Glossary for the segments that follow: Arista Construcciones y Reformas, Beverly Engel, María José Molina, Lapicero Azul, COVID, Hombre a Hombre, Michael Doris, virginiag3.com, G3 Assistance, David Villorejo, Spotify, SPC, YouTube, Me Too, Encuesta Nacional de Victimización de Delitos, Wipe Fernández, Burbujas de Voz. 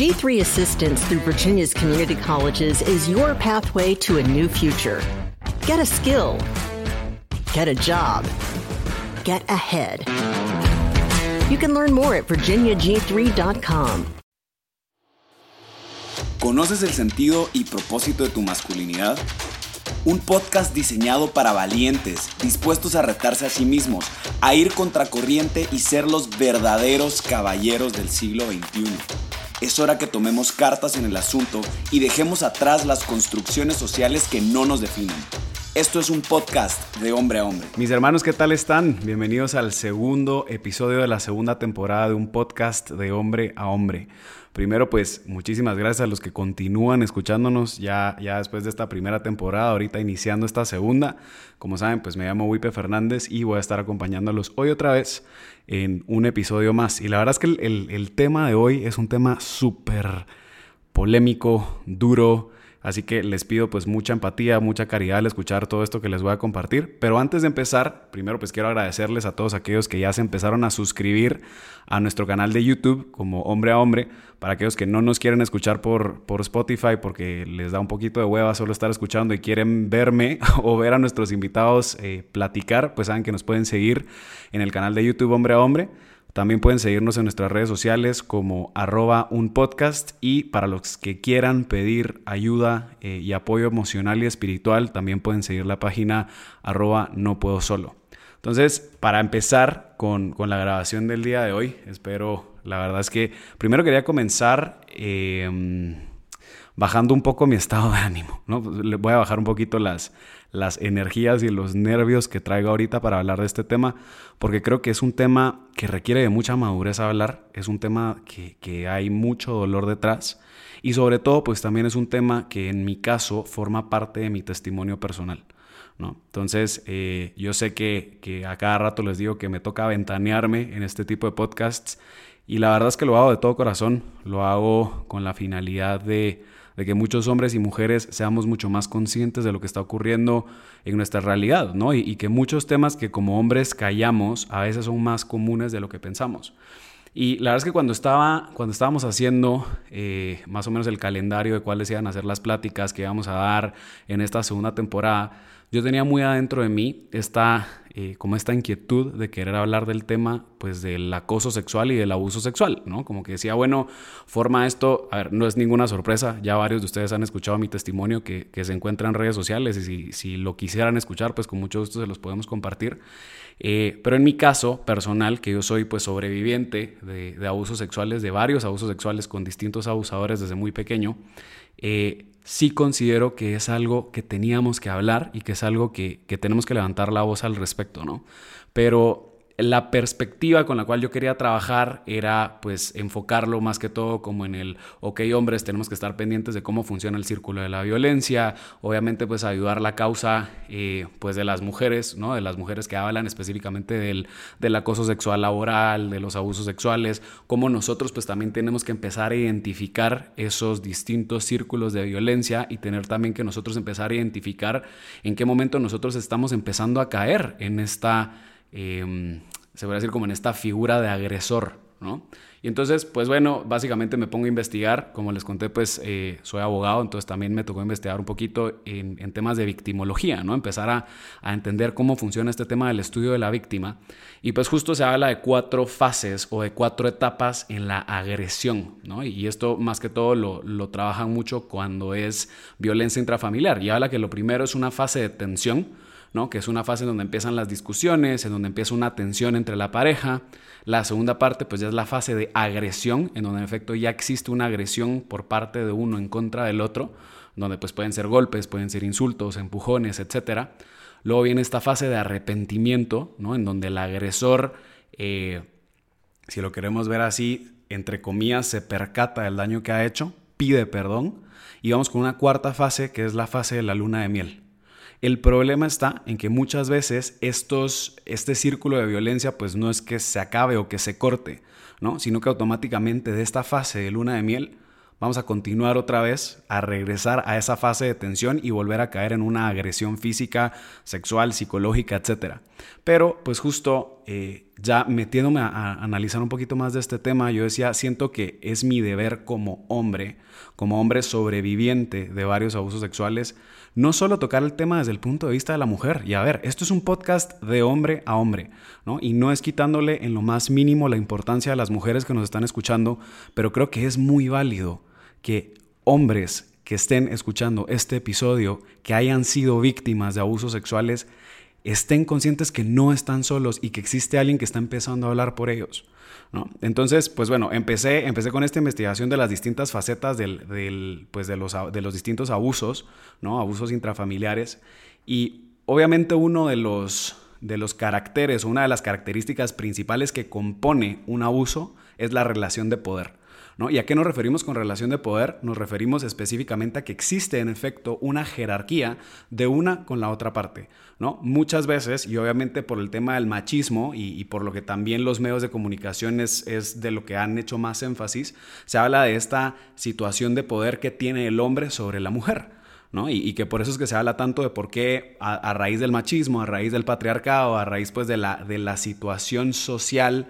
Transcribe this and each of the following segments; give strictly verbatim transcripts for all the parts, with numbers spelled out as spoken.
G three Assistance through Virginia's community colleges is your pathway to a new future. Get a skill. Get a job. Get ahead. You can learn more at virginia g three dot com. ¿Conoces el sentido y propósito de tu masculinidad? Un podcast diseñado para valientes, dispuestos a retarse a sí mismos, a ir contracorriente y ser los verdaderos caballeros del siglo veintiuno. Es hora que tomemos cartas en el asunto y dejemos atrás las construcciones sociales que no nos definen. Esto es un podcast de Hombre a Hombre. Mis hermanos, ¿qué tal están? Bienvenidos al segundo episodio de la segunda temporada de un podcast de Hombre a Hombre. Primero, pues, muchísimas gracias a los que continúan escuchándonos ya, ya después de esta primera temporada, ahorita iniciando esta segunda. Como saben, pues me llamo Wipe Fernández y voy a estar acompañándolos hoy otra vez en un episodio más. Y la verdad es que el, el, el tema de hoy es un tema súper polémico, duro, así que les pido pues mucha empatía, mucha caridad al escuchar todo esto que les voy a compartir. Pero antes de empezar, primero pues quiero agradecerles a todos aquellos que ya se empezaron a suscribir a nuestro canal de YouTube como Hombre a Hombre. Para aquellos que no nos quieren escuchar por, por Spotify porque les da un poquito de hueva solo estar escuchando y quieren verme o ver a nuestros invitados eh, platicar, pues saben que nos pueden seguir en el canal de YouTube Hombre a Hombre. También pueden seguirnos en nuestras redes sociales como arroba un podcast, y para los que quieran pedir ayuda eh, y apoyo emocional y espiritual también pueden seguir la página arroba no puedo solo. Entonces, para empezar con, con la grabación del día de hoy, espero, la verdad es que primero quería comenzar eh, bajando un poco mi estado de ánimo, ¿no? Le voy a bajar un poquito las, las energías y los nervios que traigo ahorita para hablar de este tema, porque creo que es un tema que requiere de mucha madurez hablar, es un tema que, que hay mucho dolor detrás, y sobre todo pues también es un tema que en mi caso forma parte de mi testimonio personal, ¿no? Entonces eh, yo sé que, que a cada rato les digo que me toca ventanearme en este tipo de podcasts, y la verdad es que lo hago de todo corazón, lo hago con la finalidad de de que muchos hombres y mujeres seamos mucho más conscientes de lo que está ocurriendo en nuestra realidad, ¿no? Y, y que muchos temas que como hombres callamos a veces son más comunes de lo que pensamos. Y la verdad es que cuando, estaba, cuando estábamos haciendo eh, más o menos el calendario de cuáles iban a ser las pláticas que íbamos a dar en esta segunda temporada, yo tenía muy adentro de mí esta, eh, como esta inquietud de querer hablar del tema pues del acoso sexual y del abuso sexual, ¿no? Como que decía, bueno, forma esto, a ver, no es ninguna sorpresa, ya varios de ustedes han escuchado mi testimonio que, que se encuentra en redes sociales, y si, si lo quisieran escuchar, pues con mucho gusto se los podemos compartir. Eh, pero en mi caso personal, que yo soy pues sobreviviente de, de abusos sexuales, de varios abusos sexuales con distintos abusadores desde muy pequeño, eh, sí considero que es algo que teníamos que hablar y que es algo que, que tenemos que levantar la voz al respecto, ¿no? Pero la perspectiva con la cual yo quería trabajar era pues enfocarlo más que todo como en el, ok, hombres, tenemos que estar pendientes de cómo funciona el círculo de la violencia, obviamente pues ayudar la causa eh, pues de las mujeres, ¿no? De las mujeres que hablan específicamente del, del acoso sexual laboral, de los abusos sexuales, cómo nosotros pues también tenemos que empezar a identificar esos distintos círculos de violencia y tener también que nosotros empezar a identificar en qué momento nosotros estamos empezando a caer en esta... Eh, se puede decir como en esta figura de agresor, ¿no? Y entonces, pues bueno, básicamente me pongo a investigar. Como les conté, pues eh, soy abogado, entonces también me tocó investigar un poquito en, en temas de victimología, ¿no? Empezar a, a entender cómo funciona este tema del estudio de la víctima. Y pues justo se habla de cuatro fases o de cuatro etapas en la agresión, ¿no? Y esto más que todo lo, lo trabajan mucho cuando es violencia intrafamiliar. Y habla que lo primero es una fase de tensión, ¿no? Que es una fase en donde empiezan las discusiones, en donde empieza una tensión entre la pareja. La segunda parte pues ya es la fase de agresión, en donde en efecto ya existe una agresión por parte de uno en contra del otro, donde pues pueden ser golpes, pueden ser insultos, empujones, etcétera. Luego viene esta fase de arrepentimiento, ¿no? En donde el agresor, eh, si lo queremos ver así, entre comillas, se percata del daño que ha hecho, pide perdón. Y vamos con una cuarta fase, que es la fase de la luna de miel. El problema está en que muchas veces estos, este círculo de violencia pues no es que se acabe o que se corte, ¿no? Sino que automáticamente de esta fase de luna de miel vamos a continuar otra vez a regresar a esa fase de tensión y volver a caer en una agresión física, sexual, psicológica, etcétera. Pero pues justo eh, ya metiéndome a, a analizar un poquito más de este tema, yo decía, siento que es mi deber como hombre, como hombre sobreviviente de varios abusos sexuales, no solo tocar el tema desde el punto de vista de la mujer. Y a ver, esto es un podcast de hombre a hombre, ¿no? Y no es quitándole en lo más mínimo la importancia de las mujeres que nos están escuchando, pero creo que es muy válido que hombres que estén escuchando este episodio, que hayan sido víctimas de abusos sexuales, estén conscientes que no están solos y que existe alguien que está empezando a hablar por ellos, ¿no? Entonces, pues bueno, empecé, empecé con esta investigación de las distintas facetas del, del, pues de, los, de los distintos abusos, ¿no? Abusos intrafamiliares. Y obviamente uno de los, de los caracteres, una de las características principales que compone un abuso es la relación de poder, ¿no? ¿Y a qué nos referimos con relación de poder? Nos referimos específicamente a que existe, en efecto, una jerarquía de una con la otra parte, ¿no? Muchas veces, y obviamente por el tema del machismo y, y por lo que también los medios de comunicación es, es de lo que han hecho más énfasis, se habla de esta situación de poder que tiene el hombre sobre la mujer, ¿no? Y, y que por eso es que se habla tanto de por qué a, a raíz del machismo, a raíz del patriarcado, a raíz pues de la, de la situación social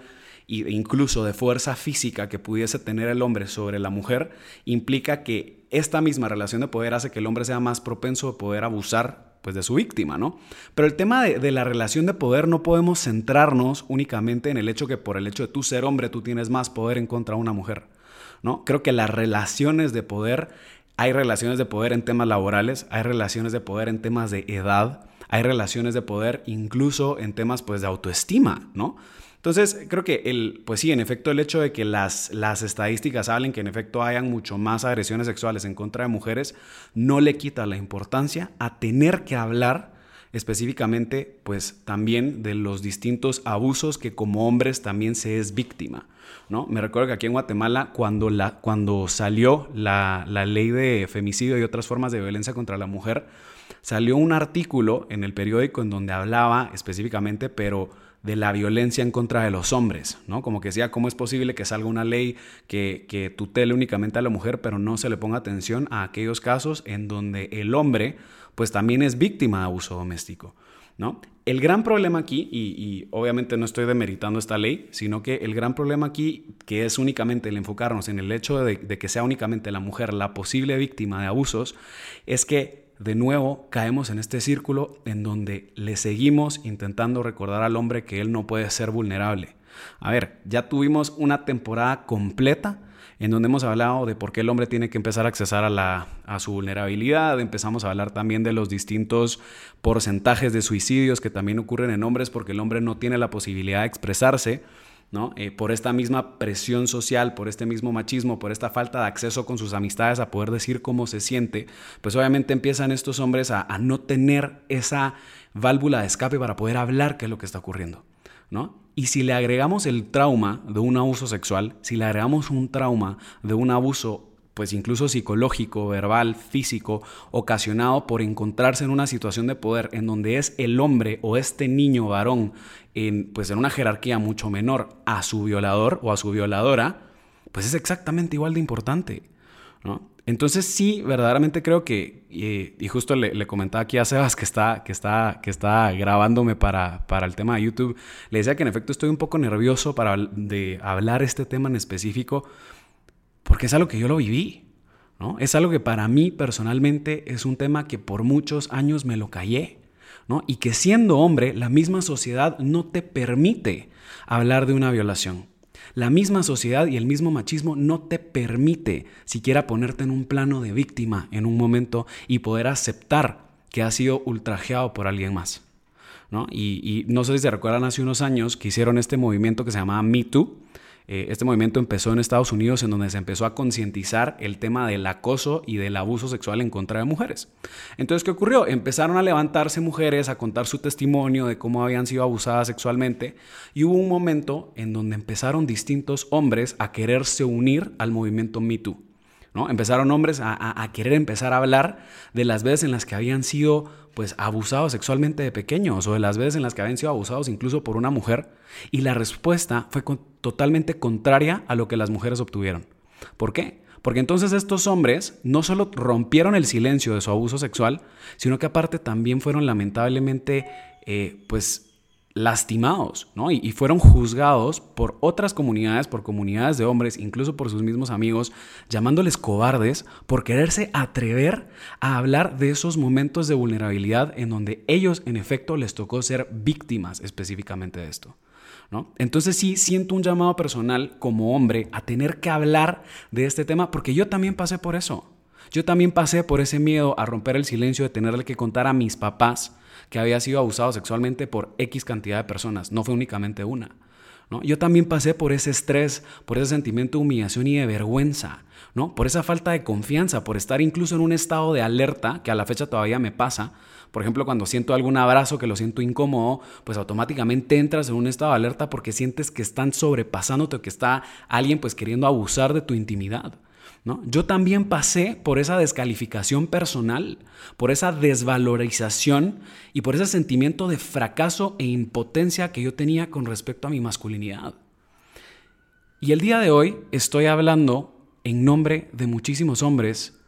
e incluso de fuerza física que pudiese tener el hombre sobre la mujer, implica que esta misma relación de poder hace que el hombre sea más propenso a poder abusar pues, de su víctima, ¿no? Pero el tema de, de la relación de poder no podemos centrarnos únicamente en el hecho que por el hecho de tú ser hombre tú tienes más poder en contra de una mujer, ¿no? Creo que las relaciones de poder... Hay relaciones de poder en temas laborales, hay relaciones de poder en temas de edad, hay relaciones de poder incluso en temas pues, de autoestima, ¿no? Entonces creo que, el, pues sí, en efecto el hecho de que las, las estadísticas hablen que en efecto hayan mucho más agresiones sexuales en contra de mujeres, no le quita la importancia a tener que hablar específicamente pues también de los distintos abusos que como hombres también se es víctima, ¿no? Me recuerdo que aquí en Guatemala cuando, la, cuando salió la, la ley de femicidio y otras formas de violencia contra la mujer, salió un artículo en el periódico en donde hablaba específicamente pero de la violencia en contra de los hombres, ¿no? Como que decía, ¿cómo es posible que salga una ley que, que tutele únicamente a la mujer pero no se le ponga atención a aquellos casos en donde el hombre pues también es víctima de abuso doméstico, ¿no? El gran problema aquí, y, y obviamente no estoy demeritando esta ley, sino que el gran problema aquí, que es únicamente el enfocarnos en el hecho de, de que sea únicamente la mujer la posible víctima de abusos, es que de nuevo caemos en este círculo en donde le seguimos intentando recordar al hombre que él no puede ser vulnerable. A ver, ya tuvimos una temporada completa en donde hemos hablado de por qué el hombre tiene que empezar a accesar a, la, a su vulnerabilidad. Empezamos a hablar también de los distintos porcentajes de suicidios que también ocurren en hombres porque el hombre no tiene la posibilidad de expresarse, ¿no? Eh, por esta misma presión social, por este mismo machismo, por esta falta de acceso con sus amistades a poder decir cómo se siente, pues obviamente empiezan estos hombres a, a no tener esa válvula de escape para poder hablar qué es lo que está ocurriendo, ¿no? Y si le agregamos el trauma de un abuso sexual, si le agregamos un trauma de un abuso, pues incluso psicológico, verbal, físico, ocasionado por encontrarse en una situación de poder en donde es el hombre o este niño varón en, pues en una jerarquía mucho menor a su violador o a su violadora, pues es exactamente igual de importante, ¿no? Entonces sí, verdaderamente creo que, eh, y justo le, le comentaba aquí a Sebas que está, que está, que está grabándome para, para el tema de YouTube, le decía que en efecto estoy un poco nervioso para de hablar este tema en específico, porque es algo que yo lo viví, ¿no? Es algo que para mí personalmente es un tema que por muchos años me lo callé, ¿no? Y que siendo hombre, la misma sociedad no te permite hablar de una violación. La misma sociedad y el mismo machismo no te permite siquiera ponerte en un plano de víctima en un momento y poder aceptar que has sido ultrajeado por alguien más, ¿no? Y, y no sé si se recuerdan hace unos años que hicieron este movimiento que se llamaba Me Too. Eh, este movimiento empezó en Estados Unidos en donde se empezó a concientizar el tema del acoso y del abuso sexual en contra de mujeres. Entonces, ¿qué ocurrió? Empezaron a levantarse mujeres, a contar su testimonio de cómo habían sido abusadas sexualmente y hubo un momento en donde empezaron distintos hombres a quererse unir al movimiento Me Too, ¿no? Empezaron hombres a, a, a querer empezar a hablar de las veces en las que habían sido pues, abusados sexualmente de pequeños o de las veces en las que habían sido abusados incluso por una mujer y la respuesta fue con, totalmente contraria a lo que las mujeres obtuvieron. ¿Por qué? Porque entonces estos hombres no solo rompieron el silencio de su abuso sexual, sino que aparte también fueron lamentablemente eh, pues lastimados, ¿no? Y, y fueron juzgados por otras comunidades, por comunidades de hombres, incluso por sus mismos amigos, llamándoles cobardes por quererse atrever a hablar de esos momentos de vulnerabilidad en donde ellos, en efecto, les tocó ser víctimas específicamente de esto, ¿no? Entonces sí siento un llamado personal como hombre a tener que hablar de este tema, porque yo también pasé por eso. Yo también pasé por ese miedo a romper el silencio de tenerle que contar a mis papás que había sido abusado sexualmente por X cantidad de personas. No fue únicamente una, ¿no? Yo también pasé por ese estrés, por ese sentimiento de humillación y de vergüenza, ¿no? Por esa falta de confianza, por estar incluso en un estado de alerta que a la fecha todavía me pasa. Por ejemplo, cuando siento algún abrazo que lo siento incómodo, pues automáticamente entras en un estado de alerta porque sientes que están sobrepasándote o que está alguien pues queriendo abusar de tu intimidad, ¿no? Yo también pasé por esa descalificación personal, por esa desvalorización y por ese sentimiento de fracaso e impotencia que yo tenía con respecto a mi masculinidad. Y el día de hoy estoy hablando en nombre de muchísimos hombres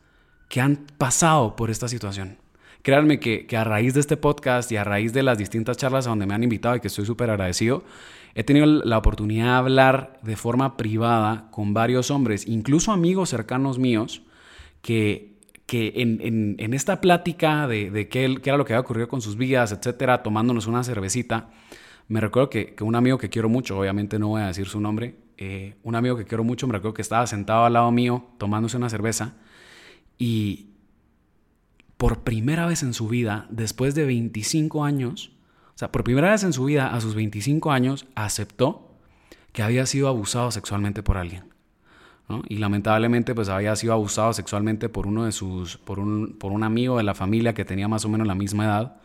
que han pasado por esta situación. Créanme que, que a raíz de este podcast y a raíz de las distintas charlas a donde me han invitado y que estoy súper agradecido, he tenido la oportunidad de hablar de forma privada con varios hombres, incluso amigos cercanos míos, que, que en, en, en esta plática de, de qué, qué era lo que había ocurrido con sus vidas, etcétera, tomándonos una cervecita, me recuerdo que, que un amigo que quiero mucho, obviamente no voy a decir su nombre, eh, un amigo que quiero mucho, me recuerdo que estaba sentado al lado mío tomándose una cerveza y... Por primera vez en su vida, después de veinticinco años, o sea, por primera vez en su vida, a sus veinticinco años, aceptó que había sido abusado sexualmente por alguien, ¿no? Y lamentablemente, pues había sido abusado sexualmente por uno de sus, por un, por un amigo de la familia que tenía más o menos la misma edad,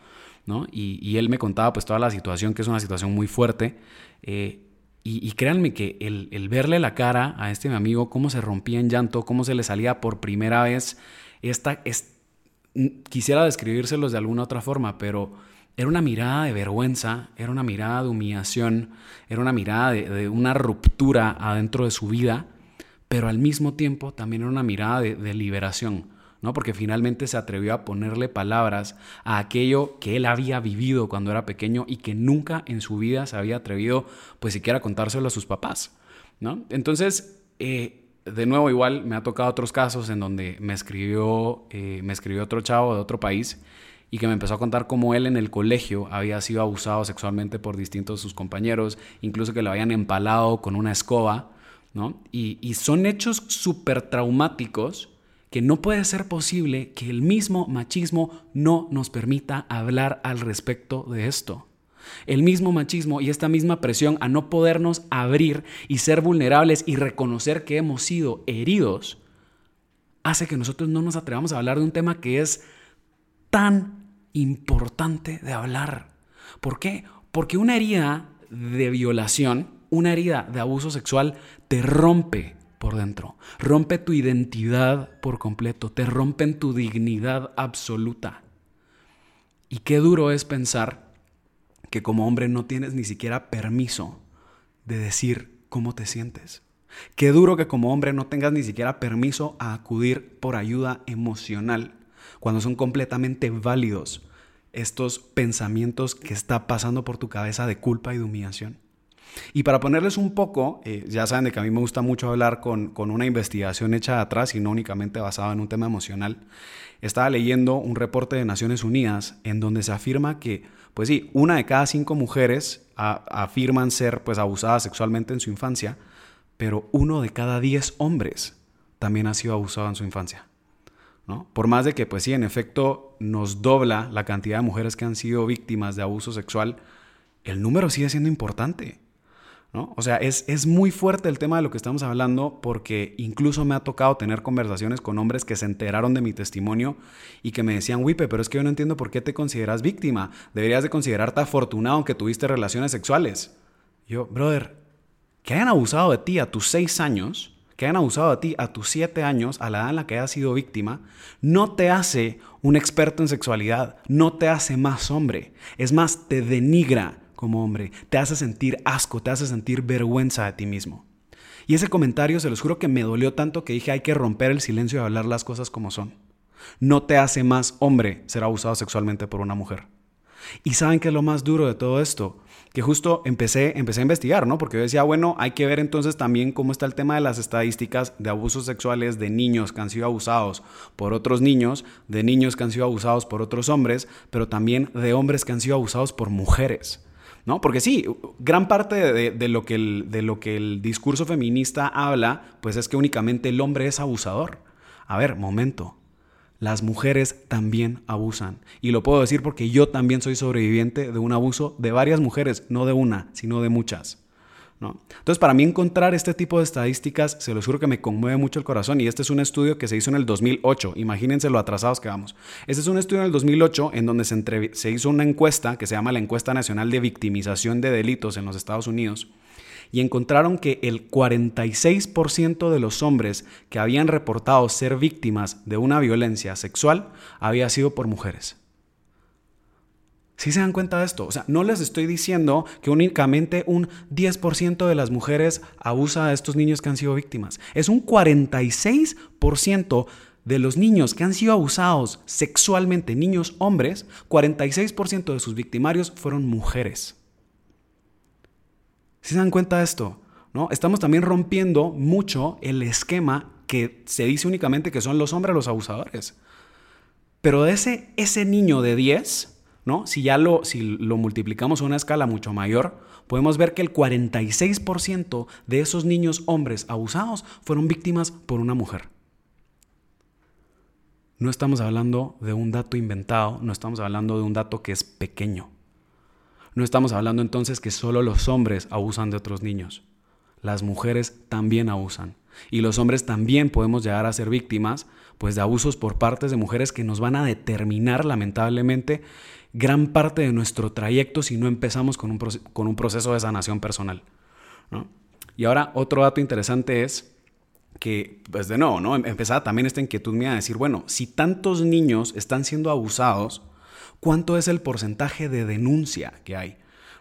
¿no? Y, y él me contaba pues toda la situación, que es una situación muy fuerte. Eh, Y, y créanme que el, el verle la cara a este mi amigo, cómo se rompía en llanto, cómo se le salía por primera vez esta... esta Quisiera describírselos de alguna otra forma, pero era una mirada de vergüenza, era una mirada de humillación, era una mirada de, de una ruptura adentro de su vida, pero al mismo tiempo también era una mirada de, de liberación, ¿no? Porque finalmente se atrevió a ponerle palabras a aquello que él había vivido cuando era pequeño y que nunca en su vida se había atrevido, pues siquiera contárselo a sus papás, ¿no? Entonces, eh, de nuevo, igual me ha tocado otros casos en donde me escribió, eh, me escribió otro chavo de otro país y que me empezó a contar cómo él en el colegio había sido abusado sexualmente por distintos de sus compañeros, incluso que lo habían empalado con una escoba, ¿no? Y, y son hechos súper traumáticos que no puede ser posible que el mismo machismo no nos permita hablar al respecto de esto. El mismo machismo y esta misma presión a no podernos abrir y ser vulnerables y reconocer que hemos sido heridos hace que nosotros no nos atrevamos a hablar de un tema que es tan importante de hablar. ¿Por qué? Porque una herida de violación, una herida de abuso sexual te rompe por dentro, rompe tu identidad por completo, te rompen tu dignidad absoluta. Y qué duro es pensar que como hombre no tienes ni siquiera permiso de decir cómo te sientes. Qué duro que como hombre no tengas ni siquiera permiso a acudir por ayuda emocional cuando son completamente válidos estos pensamientos que está pasando por tu cabeza de culpa y de humillación. Y para ponerles un poco, eh, ya saben de que a mí me gusta mucho hablar con, con una investigación hecha de atrás y no únicamente basada en un tema emocional. Estaba leyendo un reporte de Naciones Unidas en donde se afirma que, pues sí, una de cada cinco mujeres a, afirman ser pues, abusadas sexualmente en su infancia, pero uno de cada diez hombres también ha sido abusado en su infancia, ¿no? Por más de que, pues sí, en efecto, nos dobla la cantidad de mujeres que han sido víctimas de abuso sexual, el número sigue siendo importante, ¿no? O sea, es, es muy fuerte el tema de lo que estamos hablando, porque incluso me ha tocado tener conversaciones con hombres que se enteraron de mi testimonio y que me decían, Wipe, pero es que yo no entiendo por qué te consideras víctima, deberías de considerarte afortunado que tuviste relaciones sexuales. Yo, brother, que hayan abusado de ti a tus seis años, que hayan abusado de ti a tus siete años, a la edad en la que hayas sido víctima, no te hace un experto en sexualidad, no te hace más hombre, es más, te denigra como hombre, te hace sentir asco, te hace sentir vergüenza de ti mismo. Y ese comentario, se los juro que me dolió tanto que dije, hay que romper el silencio y hablar las cosas como son. No te hace más hombre ser abusado sexualmente por una mujer. Y saben que es lo más duro de todo esto, que justo empecé, empecé a investigar, ¿no? Porque yo decía, bueno, hay que ver entonces también cómo está el tema de las estadísticas de abusos sexuales de niños que han sido abusados por otros niños, de niños que han sido abusados por otros hombres, pero también de hombres que han sido abusados por mujeres, ¿no? Porque sí, gran parte de, de, lo que el, de lo que el discurso feminista habla, pues es que únicamente el hombre es abusador. A ver, momento. Las mujeres también abusan. Y lo puedo decir porque yo también soy sobreviviente de un abuso de varias mujeres, no de una, sino de muchas, ¿no? Entonces, para mí encontrar este tipo de estadísticas, se los juro que me conmueve mucho el corazón. Y este es un estudio que se hizo en el dos mil ocho. Imagínense lo atrasados que vamos. Este es un estudio en el dos mil ocho en donde se, entrev- se hizo una encuesta que se llama la Encuesta Nacional de Victimización de Delitos en los Estados Unidos. Y encontraron que el cuarenta y seis por ciento de los hombres que habían reportado ser víctimas de una violencia sexual había sido por mujeres. ¿Sí se dan cuenta de esto? O sea, no les estoy diciendo que únicamente un diez por ciento de las mujeres abusa de estos niños que han sido víctimas. Es un cuarenta y seis por ciento de los niños que han sido abusados sexualmente, niños hombres, cuarenta y seis por ciento de sus victimarios fueron mujeres. ¿Sí se dan cuenta de esto? ¿No? Estamos también rompiendo mucho el esquema que se dice únicamente que son los hombres los abusadores. Pero de ese, ese niño de diez, ¿no? Si ya lo, si lo multiplicamos a una escala mucho mayor, podemos ver que el cuarenta y seis por ciento de esos niños hombres abusados fueron víctimas por una mujer. No estamos hablando de un dato inventado, no estamos hablando de un dato que es pequeño. No estamos hablando entonces que solo los hombres abusan de otros niños. Las mujeres también abusan. Y los hombres también podemos llegar a ser víctimas, pues, de abusos por partes de mujeres que nos van a determinar, lamentablemente, gran parte de nuestro trayecto si no empezamos con un, proce- con un proceso de sanación personal, ¿no? Y ahora otro dato interesante es que, pues, de nuevo, ¿no? Empezaba también esta inquietud mía de decir, bueno, si tantos niños están siendo abusados, ¿cuánto es el porcentaje de denuncia que hay,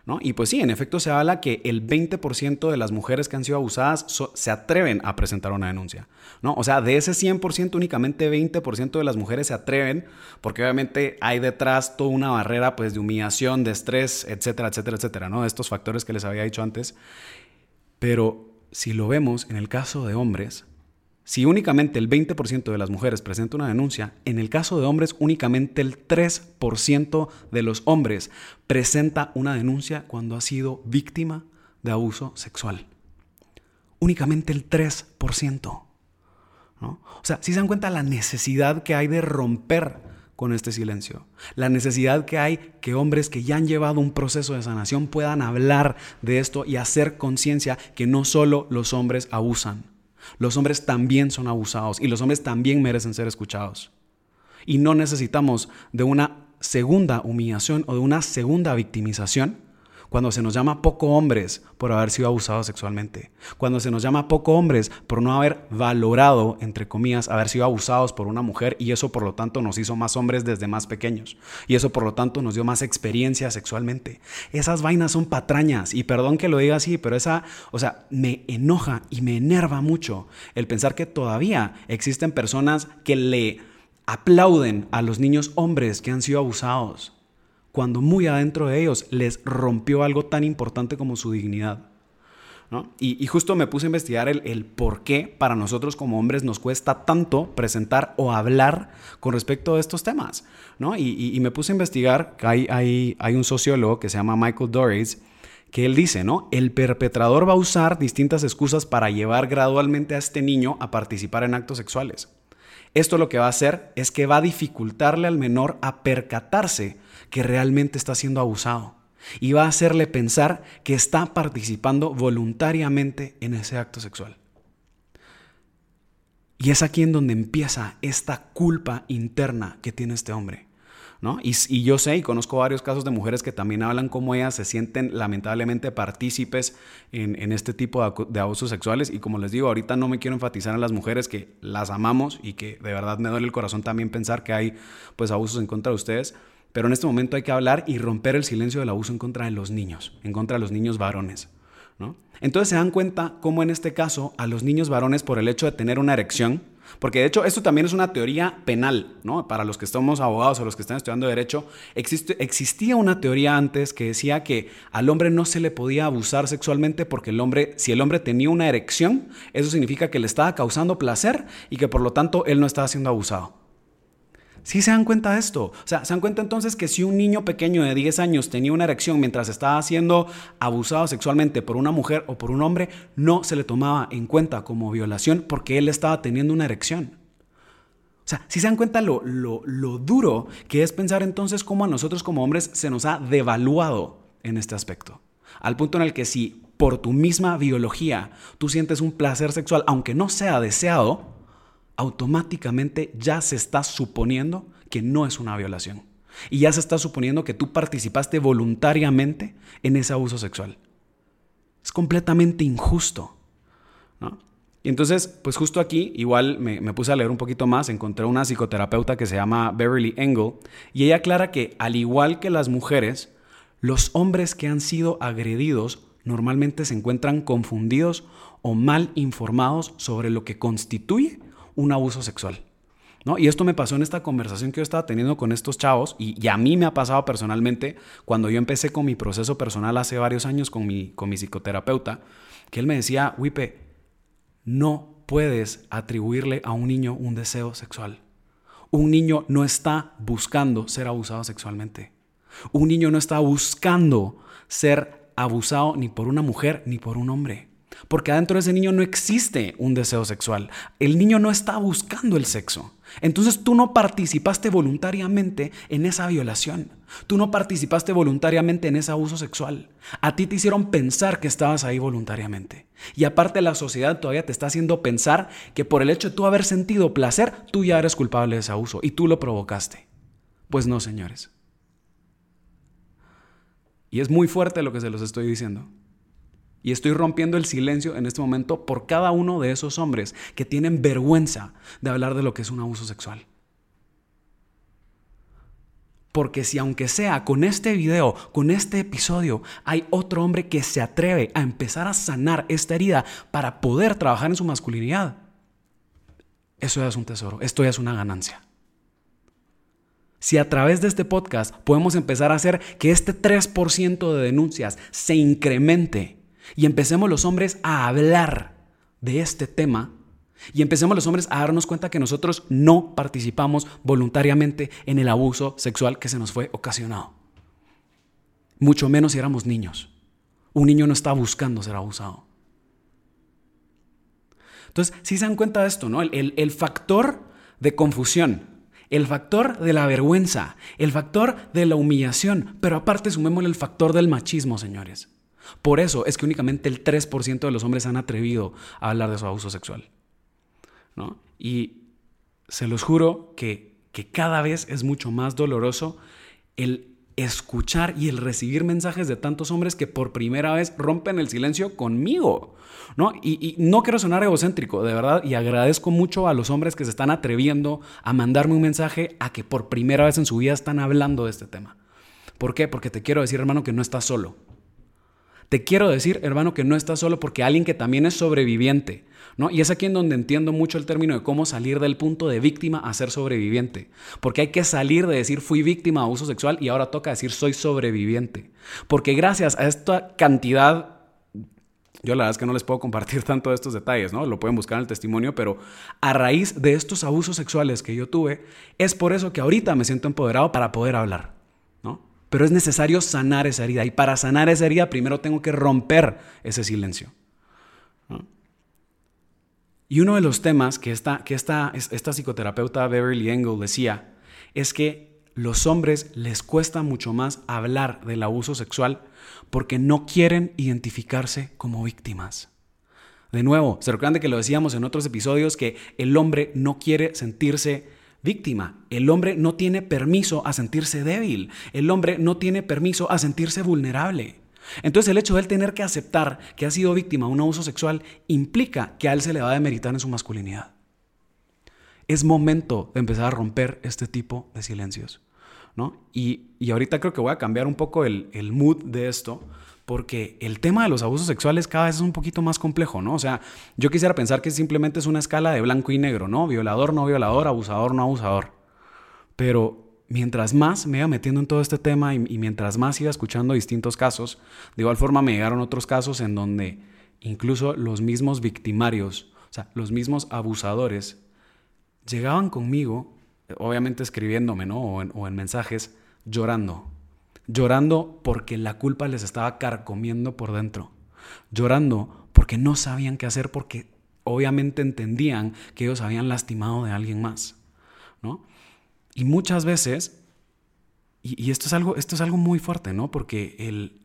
¿no? Y pues sí, en efecto se habla que el veinte por ciento de las mujeres que han sido abusadas so- se atreven a presentar una denuncia, ¿no? O sea, de ese cien por ciento únicamente veinte por ciento de las mujeres se atreven, porque obviamente hay detrás toda una barrera, pues, de humillación, de estrés, etcétera, etcétera, etcétera, ¿no? De estos factores que les había dicho antes. Pero si lo vemos en el caso de hombres, si únicamente el veinte por ciento de las mujeres presenta una denuncia, en el caso de hombres únicamente el tres por ciento de los hombres presenta una denuncia cuando ha sido víctima de abuso sexual. Únicamente el tres por ciento, ¿no? O sea, si se dan cuenta la necesidad que hay de romper con este silencio, la necesidad que hay que hombres que ya han llevado un proceso de sanación puedan hablar de esto y hacer conciencia que no solo los hombres abusan. Los hombres también son abusados y los hombres también merecen ser escuchados. Y no necesitamos de una segunda humillación o de una segunda victimización cuando se nos llama poco hombres por haber sido abusados sexualmente, cuando se nos llama poco hombres por no haber valorado, entre comillas, haber sido abusados por una mujer, y eso por lo tanto nos hizo más hombres desde más pequeños, y eso por lo tanto nos dio más experiencia sexualmente. Esas vainas son patrañas, y perdón que lo diga así, pero esa, o sea, me enoja y me enerva mucho el pensar que todavía existen personas que le aplauden a los niños hombres que han sido abusados, cuando muy adentro de ellos les rompió algo tan importante como su dignidad, ¿no? Y, y justo me puse a investigar el, el por qué para nosotros como hombres nos cuesta tanto presentar o hablar con respecto a estos temas, ¿no? Y, y, y me puse a investigar, hay, hay, hay un sociólogo que se llama Michael Doris, que él dice, ¿no? El perpetrador va a usar distintas excusas para llevar gradualmente a este niño a participar en actos sexuales. Esto lo que va a hacer es que va a dificultarle al menor a percatarse que realmente está siendo abusado y va a hacerle pensar que está participando voluntariamente en ese acto sexual. Y es aquí en donde empieza esta culpa interna que tiene este hombre, ¿no? Y, y yo sé y conozco varios casos de mujeres que también hablan cómo ellas se sienten lamentablemente partícipes en, en este tipo de, de abusos sexuales. Y como les digo, ahorita no me quiero enfatizar en las mujeres, que las amamos y que de verdad me duele el corazón también pensar que hay, pues, abusos en contra de ustedes. Pero en este momento hay que hablar y romper el silencio del abuso en contra de los niños, en contra de los niños varones, ¿no? Entonces se dan cuenta cómo en este caso a los niños varones, por el hecho de tener una erección, Porque de hecho esto también es una teoría penal, ¿no? Para los que somos abogados o los que están estudiando derecho, existe, existía una teoría antes que decía que al hombre no se le podía abusar sexualmente porque el hombre, si el hombre tenía una erección, eso significa que le estaba causando placer y que por lo tanto él no estaba siendo abusado. ¿Sí se dan cuenta de esto? O sea, ¿se dan cuenta entonces que si un niño pequeño de diez años tenía una erección mientras estaba siendo abusado sexualmente por una mujer o por un hombre, no se le tomaba en cuenta como violación porque él estaba teniendo una erección? O sea, ¿sí se dan cuenta lo, lo, lo duro que es pensar entonces cómo a nosotros como hombres se nos ha devaluado en este aspecto? Al punto en el que si por tu misma biología tú sientes un placer sexual, aunque no sea deseado, automáticamente ya se está suponiendo que no es una violación y ya se está suponiendo que tú participaste voluntariamente en ese abuso sexual. Es completamente injusto, ¿no? Y entonces, pues justo aquí, igual me, me puse a leer un poquito más, encontré una psicoterapeuta que se llama Beverly Engel y ella aclara que al igual que las mujeres, los hombres que han sido agredidos normalmente se encuentran confundidos o mal informados sobre lo que constituye un abuso sexual, ¿no? Y esto me pasó en esta conversación que yo estaba teniendo con estos chavos y, y a mí me ha pasado personalmente cuando yo empecé con mi proceso personal hace varios años con mi, con mi psicoterapeuta, que él me decía, Wipe, no puedes atribuirle a un niño un deseo sexual. Un niño no está buscando ser abusado sexualmente. Un niño no está buscando ser abusado ni por una mujer ni por un hombre. Porque adentro de ese niño no existe un deseo sexual. El niño no está buscando el sexo. Entonces tú no participaste voluntariamente en esa violación. Tú no participaste voluntariamente en ese abuso sexual. A ti te hicieron pensar que estabas ahí voluntariamente. Y aparte la sociedad todavía te está haciendo pensar que por el hecho de tú haber sentido placer, tú ya eres culpable de ese abuso y tú lo provocaste. Pues no, señores. Y es muy fuerte lo que se los estoy diciendo. Y estoy rompiendo el silencio en este momento por cada uno de esos hombres que tienen vergüenza de hablar de lo que es un abuso sexual. Porque si aunque sea con este video, con este episodio, hay otro hombre que se atreve a empezar a sanar esta herida para poder trabajar en su masculinidad, eso ya es un tesoro, esto ya es una ganancia. Si a través de este podcast podemos empezar a hacer que este tres por ciento de denuncias se incremente, y empecemos los hombres a hablar de este tema y empecemos los hombres a darnos cuenta que nosotros no participamos voluntariamente en el abuso sexual que se nos fue ocasionado. Mucho menos si éramos niños. Un niño no está buscando ser abusado. Entonces, sí se dan cuenta de esto, ¿no? El, el, el factor de confusión, el factor de la vergüenza, el factor de la humillación, pero aparte sumémosle el factor del machismo, señores. Por eso es que únicamente el tres por ciento de los hombres han atrevido a hablar de su abuso sexual, ¿no? Y se los juro que, que cada vez es mucho más doloroso el escuchar y el recibir mensajes de tantos hombres que por primera vez rompen el silencio conmigo, ¿no? Y, y no quiero sonar egocéntrico, de verdad, y agradezco mucho a los hombres que se están atreviendo a mandarme un mensaje a que por primera vez en su vida están hablando de este tema. ¿Por qué? Porque te quiero decir, hermano, que no estás solo. Te quiero decir, hermano, que no estás solo porque alguien que también es sobreviviente, ¿no? Y es aquí en donde entiendo mucho el término de cómo salir del punto de víctima a ser sobreviviente. Porque hay que salir de decir fui víctima de abuso sexual y ahora toca decir soy sobreviviente. Porque gracias a esta cantidad, yo la verdad es que no les puedo compartir tanto de estos detalles, ¿no? Lo pueden buscar en el testimonio, pero a raíz de estos abusos sexuales que yo tuve, es por eso que ahorita me siento empoderado para poder hablar. Pero es necesario sanar esa herida. Y para sanar esa herida, primero tengo que romper ese silencio, ¿no? Y uno de los temas que, esta, que esta, esta psicoterapeuta Beverly Engel decía es que los hombres les cuesta mucho más hablar del abuso sexual porque no quieren identificarse como víctimas. De nuevo, se recuerdan de que lo decíamos en otros episodios que el hombre no quiere sentirse víctima. El hombre no tiene permiso a sentirse débil. El hombre no tiene permiso a sentirse vulnerable. Entonces el hecho de él tener que aceptar que ha sido víctima de un abuso sexual implica que a él se le va a demeritar en su masculinidad. Es momento de empezar a romper este tipo de silencios, ¿no? Y, y ahorita creo que voy a cambiar un poco el, el mood de esto, porque el tema de los abusos sexuales cada vez es un poquito más complejo, ¿no? O sea, yo quisiera pensar que simplemente es una escala de blanco y negro, ¿no? Violador, no violador, abusador, no abusador. Pero mientras más me iba metiendo en todo este tema y, y mientras más iba escuchando distintos casos, de igual forma me llegaron otros casos en donde incluso los mismos victimarios, o sea, los mismos abusadores, llegaban conmigo, obviamente escribiéndome, ¿no? O en, o en mensajes, llorando. Llorando porque la culpa les estaba carcomiendo por dentro. Llorando porque no sabían qué hacer, porque obviamente entendían que ellos habían lastimado de alguien más, ¿no? Y muchas veces, y, y esto es algo, esto es algo muy fuerte, ¿no? Porque el,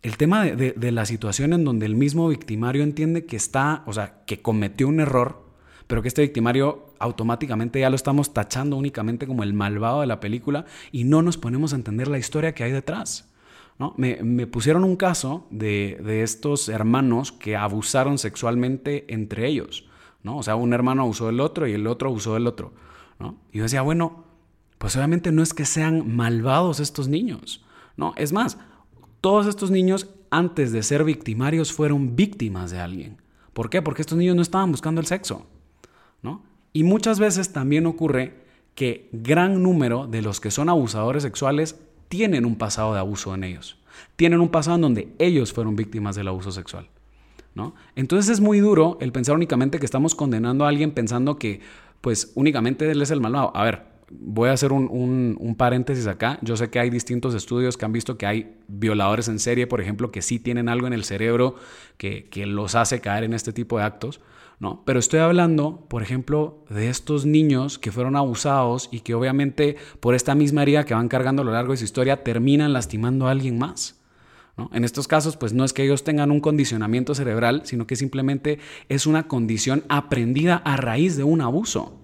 el tema de, de, de la situación en donde el mismo victimario entiende que está, o sea, que cometió un error, pero que este victimario automáticamente ya lo estamos tachando únicamente como el malvado de la película y no nos ponemos a entender la historia que hay detrás, ¿no? Me, me pusieron un caso de, de estos hermanos que abusaron sexualmente entre ellos, ¿no? O sea, un hermano abusó del otro y el otro abusó del otro, ¿no? Y yo decía, bueno, pues obviamente no es que sean malvados estos niños, ¿no? Es más, todos estos niños antes de ser victimarios fueron víctimas de alguien. ¿Por qué? Porque estos niños no estaban buscando el sexo, ¿no? Y muchas veces también ocurre que gran número de los que son abusadores sexuales tienen un pasado de abuso en ellos. Tienen un pasado en donde ellos fueron víctimas del abuso sexual, ¿no? Entonces es muy duro el pensar únicamente que estamos condenando a alguien pensando que pues únicamente él es el malvado. A ver, voy a hacer un, un, un paréntesis acá. Yo sé que hay distintos estudios que han visto que hay violadores en serie, por ejemplo, que sí tienen algo en el cerebro que, que los hace caer en este tipo de actos, ¿no? Pero estoy hablando, por ejemplo, de estos niños que fueron abusados y que obviamente por esta misma herida que van cargando a lo largo de su historia terminan lastimando a alguien más, ¿no? En estos casos, pues no es que ellos tengan un condicionamiento cerebral, sino que simplemente es una condición aprendida a raíz de un abuso,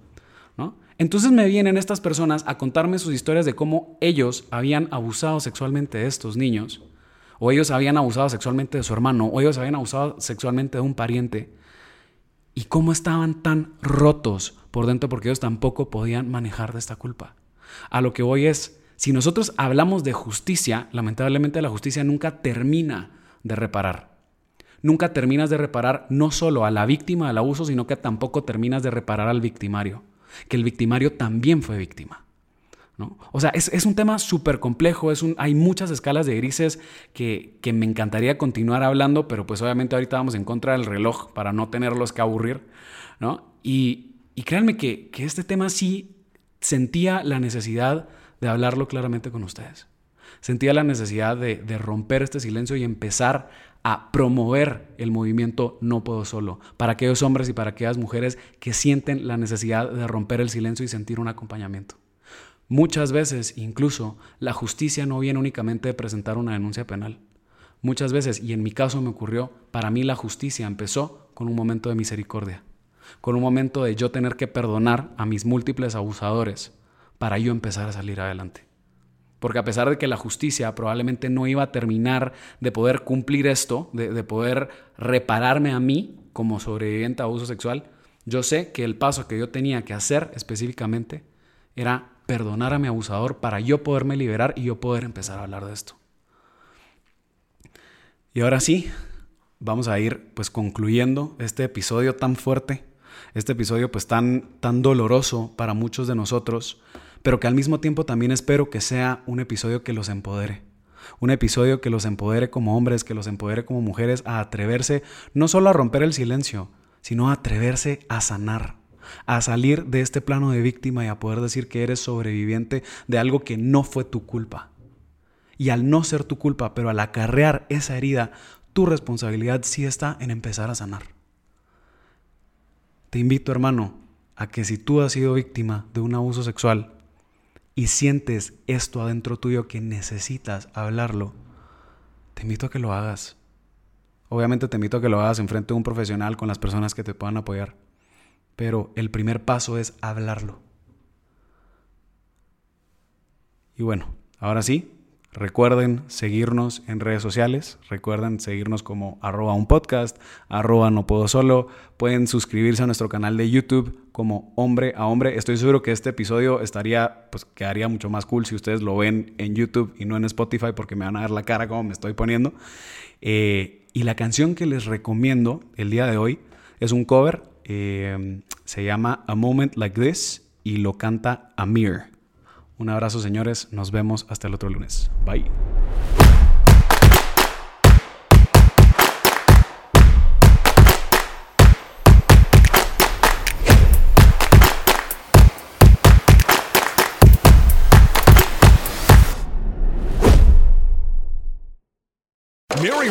¿no? Entonces me vienen estas personas a contarme sus historias de cómo ellos habían abusado sexualmente de estos niños, o ellos habían abusado sexualmente de su hermano, o ellos habían abusado sexualmente de un pariente, y cómo estaban tan rotos por dentro porque ellos tampoco podían manejar de esta culpa. A lo que voy es, si nosotros hablamos de justicia, lamentablemente la justicia nunca termina de reparar. Nunca terminas de reparar no solo a la víctima del abuso, sino que tampoco terminas de reparar al victimario, que el victimario también fue víctima, ¿no? O sea, es, es un tema súper complejo, es un, hay muchas escalas de grises que, que me encantaría continuar hablando, pero pues obviamente ahorita vamos en contra del reloj para no tenerlos que aburrir, ¿no? Y, y créanme que, que este tema sí sentía la necesidad de hablarlo claramente con ustedes. Sentía la necesidad de, de romper este silencio y empezar a promover el movimiento No Puedo Solo para aquellos hombres y para aquellas mujeres que sienten la necesidad de romper el silencio y sentir un acompañamiento. Muchas veces, incluso, la justicia no viene únicamente de presentar una denuncia penal. Muchas veces, y en mi caso me ocurrió, para mí la justicia empezó con un momento de misericordia, con un momento de yo tener que perdonar a mis múltiples abusadores, para yo empezar a salir adelante. Porque a pesar de que la justicia probablemente no iba a terminar de poder cumplir esto, de, de poder repararme a mí como sobreviviente a abuso sexual, yo sé que el paso que yo tenía que hacer específicamente era perdonar a mi abusador para yo poderme liberar y yo poder empezar a hablar de esto. Y ahora sí, vamos a ir pues concluyendo este episodio tan fuerte, este episodio pues tan, tan doloroso para muchos de nosotros, pero que al mismo tiempo también espero que sea un episodio que los empodere. Un episodio que los empodere como hombres, que los empodere como mujeres a atreverse no solo a romper el silencio, sino a atreverse a sanar, a salir de este plano de víctima y a poder decir que eres sobreviviente de algo que no fue tu culpa. Y al no ser tu culpa, pero al acarrear esa herida, tu responsabilidad sí está en empezar a sanar. Te invito, hermano, a que si tú has sido víctima de un abuso sexual, y sientes esto adentro tuyo que necesitas hablarlo, te invito a que lo hagas. Obviamente te invito a que lo hagas enfrente de un profesional con las personas que te puedan apoyar, pero el primer paso es hablarlo. Y bueno, ahora sí, Recuerden seguirnos en redes sociales. Recuerden seguirnos como arroba un podcast, arroba no puedo solo. Pueden suscribirse a nuestro canal de YouTube como Hombre a Hombre. Estoy seguro que este episodio estaría, pues quedaría mucho más cool si ustedes lo ven en YouTube y no en Spotify, porque me van a ver la cara como me estoy poniendo. Eh, y la canción que les recomiendo el día de hoy es un cover. Eh, se llama A Moment Like This y lo canta Amir. Un abrazo, señores. Nos vemos hasta el otro lunes. Bye. Mary